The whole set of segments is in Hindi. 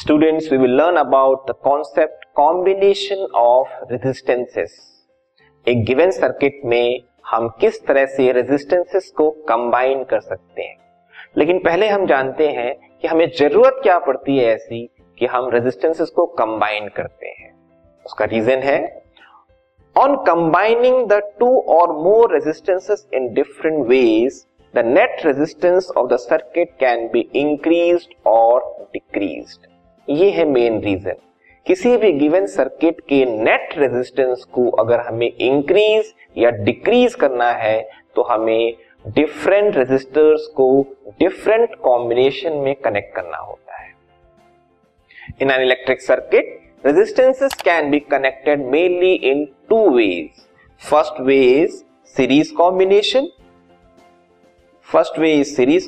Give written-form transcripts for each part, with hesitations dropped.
Students, we will learn about the concept combination of resistances. एक given circuit में हम किस तरह से resistances को combine कर सकते हैं, लेकिन पहले हम जानते हैं कि हमें जरूरत क्या पड़ती है ऐसी कि हम resistances को combine करते हैं। उसका रीजन है on combining the two or more resistances in different ways, the net resistance of the circuit can be increased or decreased. ये है मेन रीजन। किसी भी गिवन सर्किट के नेट रेजिस्टेंस को अगर हमें इंक्रीज या डिक्रीज करना है तो हमें डिफरेंट रेजिस्टर्स को डिफरेंट कॉम्बिनेशन में कनेक्ट करना होता है। In an electric circuit resistances can be connected mainly in two ways. First way is series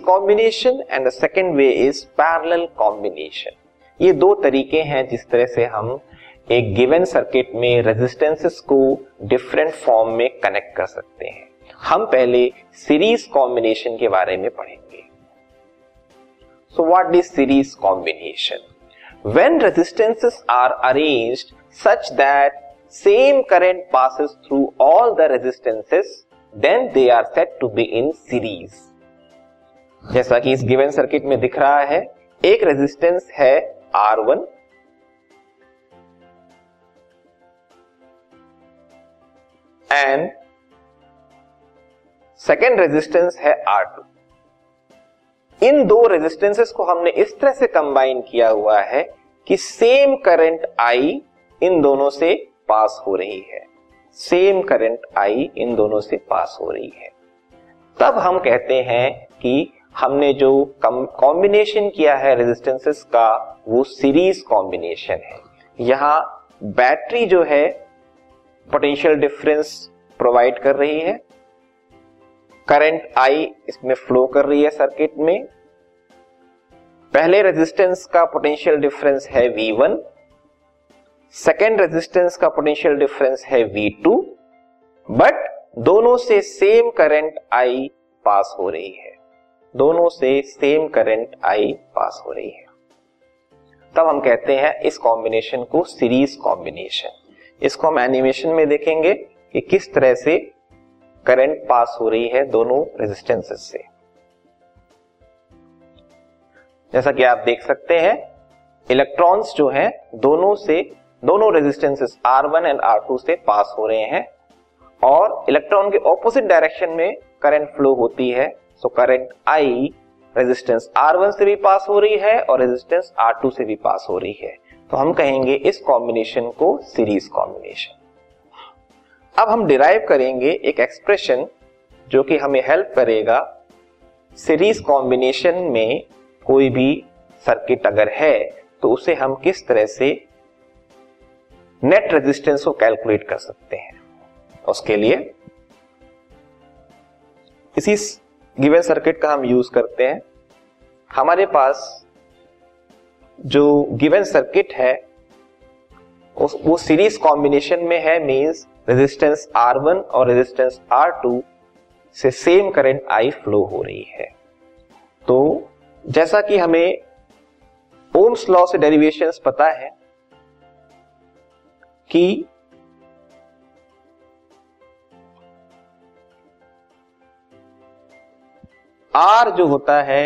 combination and the second way is parallel combination. ये दो तरीके हैं जिस तरह से हम एक गिवन सर्किट में रेजिस्टेंसेस को डिफरेंट फॉर्म में कनेक्ट कर सकते हैं। हम पहले सीरीज कॉम्बिनेशन के बारे में पढ़ेंगे। So what is series combination? When resistances are arranged such that same current passes through all the resistances then they are said to be in series. जैसा कि इस गिवन सर्किट में दिख रहा है, एक रेजिस्टेंस है R1, एंड सेकेंड रेजिस्टेंस है R2। इन दो रेजिस्टेंसेस को हमने इस तरह से कंबाइन किया हुआ है कि सेम करंट I इन दोनों से पास हो रही है। तब हम कहते हैं कि हमने जो कॉम्बिनेशन किया है रेजिस्टेंसेस का वो सीरीज कॉम्बिनेशन है। यहाँ बैटरी जो है पोटेंशियल डिफरेंस प्रोवाइड कर रही है, करंट आई इसमें फ्लो कर रही है सर्किट में। पहले रेजिस्टेंस का पोटेंशियल डिफरेंस है V1, सेकेंड रेजिस्टेंस का पोटेंशियल डिफरेंस है V2, बट दोनों से सेम करंट आई पास हो रही है। तब हम कहते हैं इस कॉम्बिनेशन को सीरीज कॉम्बिनेशन। इसको हम एनिमेशन में देखेंगे कि किस तरह से करंट पास हो रही है दोनों रेजिस्टेंसेस से। जैसा कि आप देख सकते हैं, इलेक्ट्रॉन्स जो हैं दोनों रेजिस्टेंसेस R1 एंड R2 से पास हो रहे हैं और इलेक्ट्रॉन के ऑपोजिट डायरेक्शन में करंट फ्लो होती है। तो करंट आई रेजिस्टेंस R1 से भी पास हो रही है और रेजिस्टेंस R2 से भी पास हो रही है, तो हम कहेंगे इस कॉम्बिनेशन को सीरीज कॉम्बिनेशन। अब हम डिराइव करेंगे एक एक्सप्रेशन जो कि हमें हेल्प करेगा सीरीज कॉम्बिनेशन में। कोई भी सर्किट अगर है तो उसे हम किस तरह से नेट रेजिस्टेंस को कैलकुलेट कर सकते हैं। उसके लिए इसी गिवन सर्किट का हम यूज करते हैं। हमारे पास जो गिवन सर्किट है वो सीरीज कॉम्बिनेशन में है, मींस रेजिस्टेंस R1 और रेजिस्टेंस R2 से सेम करंट I फ्लो हो रही है। तो जैसा कि हमें ओम्स लॉ से डेरिवेशंस पता है कि R जो होता है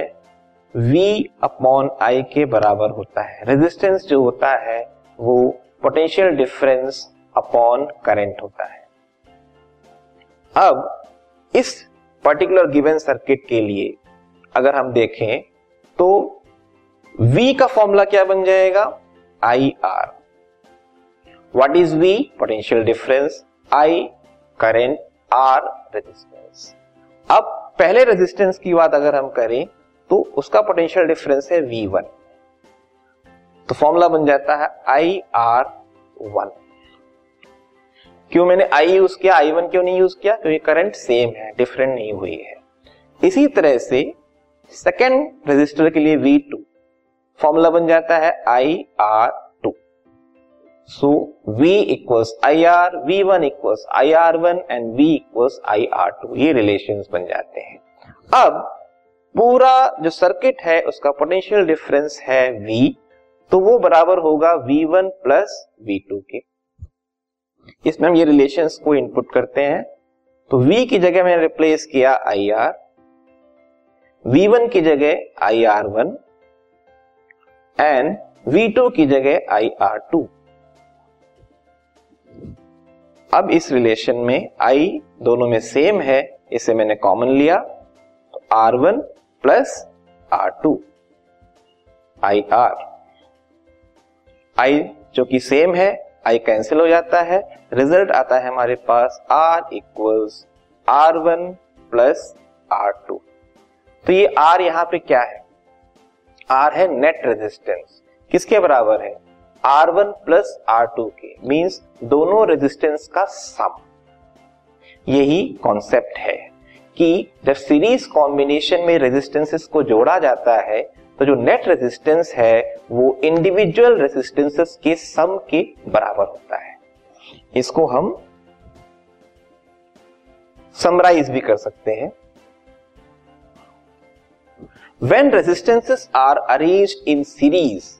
V अपॉन I के बराबर होता है। रेजिस्टेंस जो होता है वो पोटेंशियल डिफरेंस अपॉन करंट होता है। अब इस पर्टिकुलर गिवन सर्किट के लिए अगर हम देखें तो V का फॉर्मूला क्या बन जाएगा? IR। What is V? Potential difference, I current, R resistance. अब पहले रेजिस्टेंस की बात अगर हम करें तो उसका पोटेंशियल डिफरेंस है V1, तो फॉर्मूला बन जाता है IR1। क्यों मैंने I यूज किया, I1 क्यों नहीं यूज किया? क्योंकि करंट सेम है, डिफरेंट नहीं हुई है। इसी तरह से सेकेंड रेजिस्टर के लिए V2 फॉर्मूला बन जाता है IR2। So V equals IR, V1 equals IR1 and V equals IR2, ये रिलेशंस बन जाते हैं। अब पूरा जो सर्किट है उसका पोटेंशियल डिफरेंस है V, तो वो बराबर होगा v1 प्लस v2 के। इसमें हम ये रिलेशंस को इनपुट करते हैं, तो v की जगह मैंने रिप्लेस किया ir, v1 की जगह ir1 एंड v2 की जगह ir2। अब इस रिलेशन में i दोनों में सेम है, इसे मैंने कॉमन लिया, तो r1 plus r2 ir, i जो कि सेम है, i कैंसिल हो जाता है, रिजल्ट आता है हमारे पास r equals r1 plus r2। तो ये r यहां पे क्या है, r है नेट रेजिस्टेंस, किसके बराबर है, R1 प्लस R2 के, मींस दोनों रेजिस्टेंस का सम। यही कॉन्सेप्ट है कि जब सीरीज कॉम्बिनेशन में रेजिस्टेंसेस को जोड़ा जाता है तो जो नेट रेजिस्टेंस है वो इंडिविजुअल रेजिस्टेंसेस के सम के बराबर होता है। इसको हम समराइज भी कर सकते हैं। When resistances are arranged in series,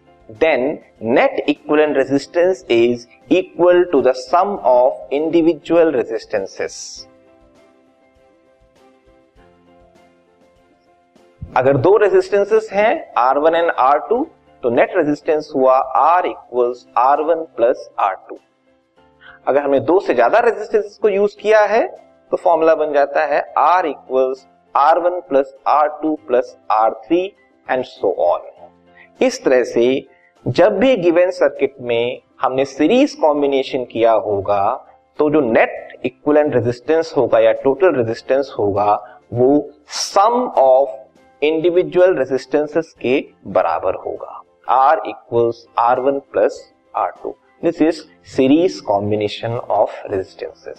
then net equivalent resistance is equal to the sum of individual resistances. अगर दो रेजिस्टेंसेस हैं R1 एंड R2 तो नेट रेजिस्टेंस हुआ R equals R1 plus R2। अगर हमने दो से ज्यादा रेजिस्टेंसेस को यूज किया है तो फॉर्मूला बन जाता है R equals R1 plus R2 plus R3 and so on. इस तरह से जब भी गिवन सर्किट में हमने सीरीज कॉम्बिनेशन किया होगा तो जो नेट इक्विवेलेंट रेजिस्टेंस होगा या टोटल रेजिस्टेंस होगा वो सम ऑफ इंडिविजुअल रेजिस्टेंसेस के बराबर होगा, R equals R1 plus R2। This is series combination of resistances.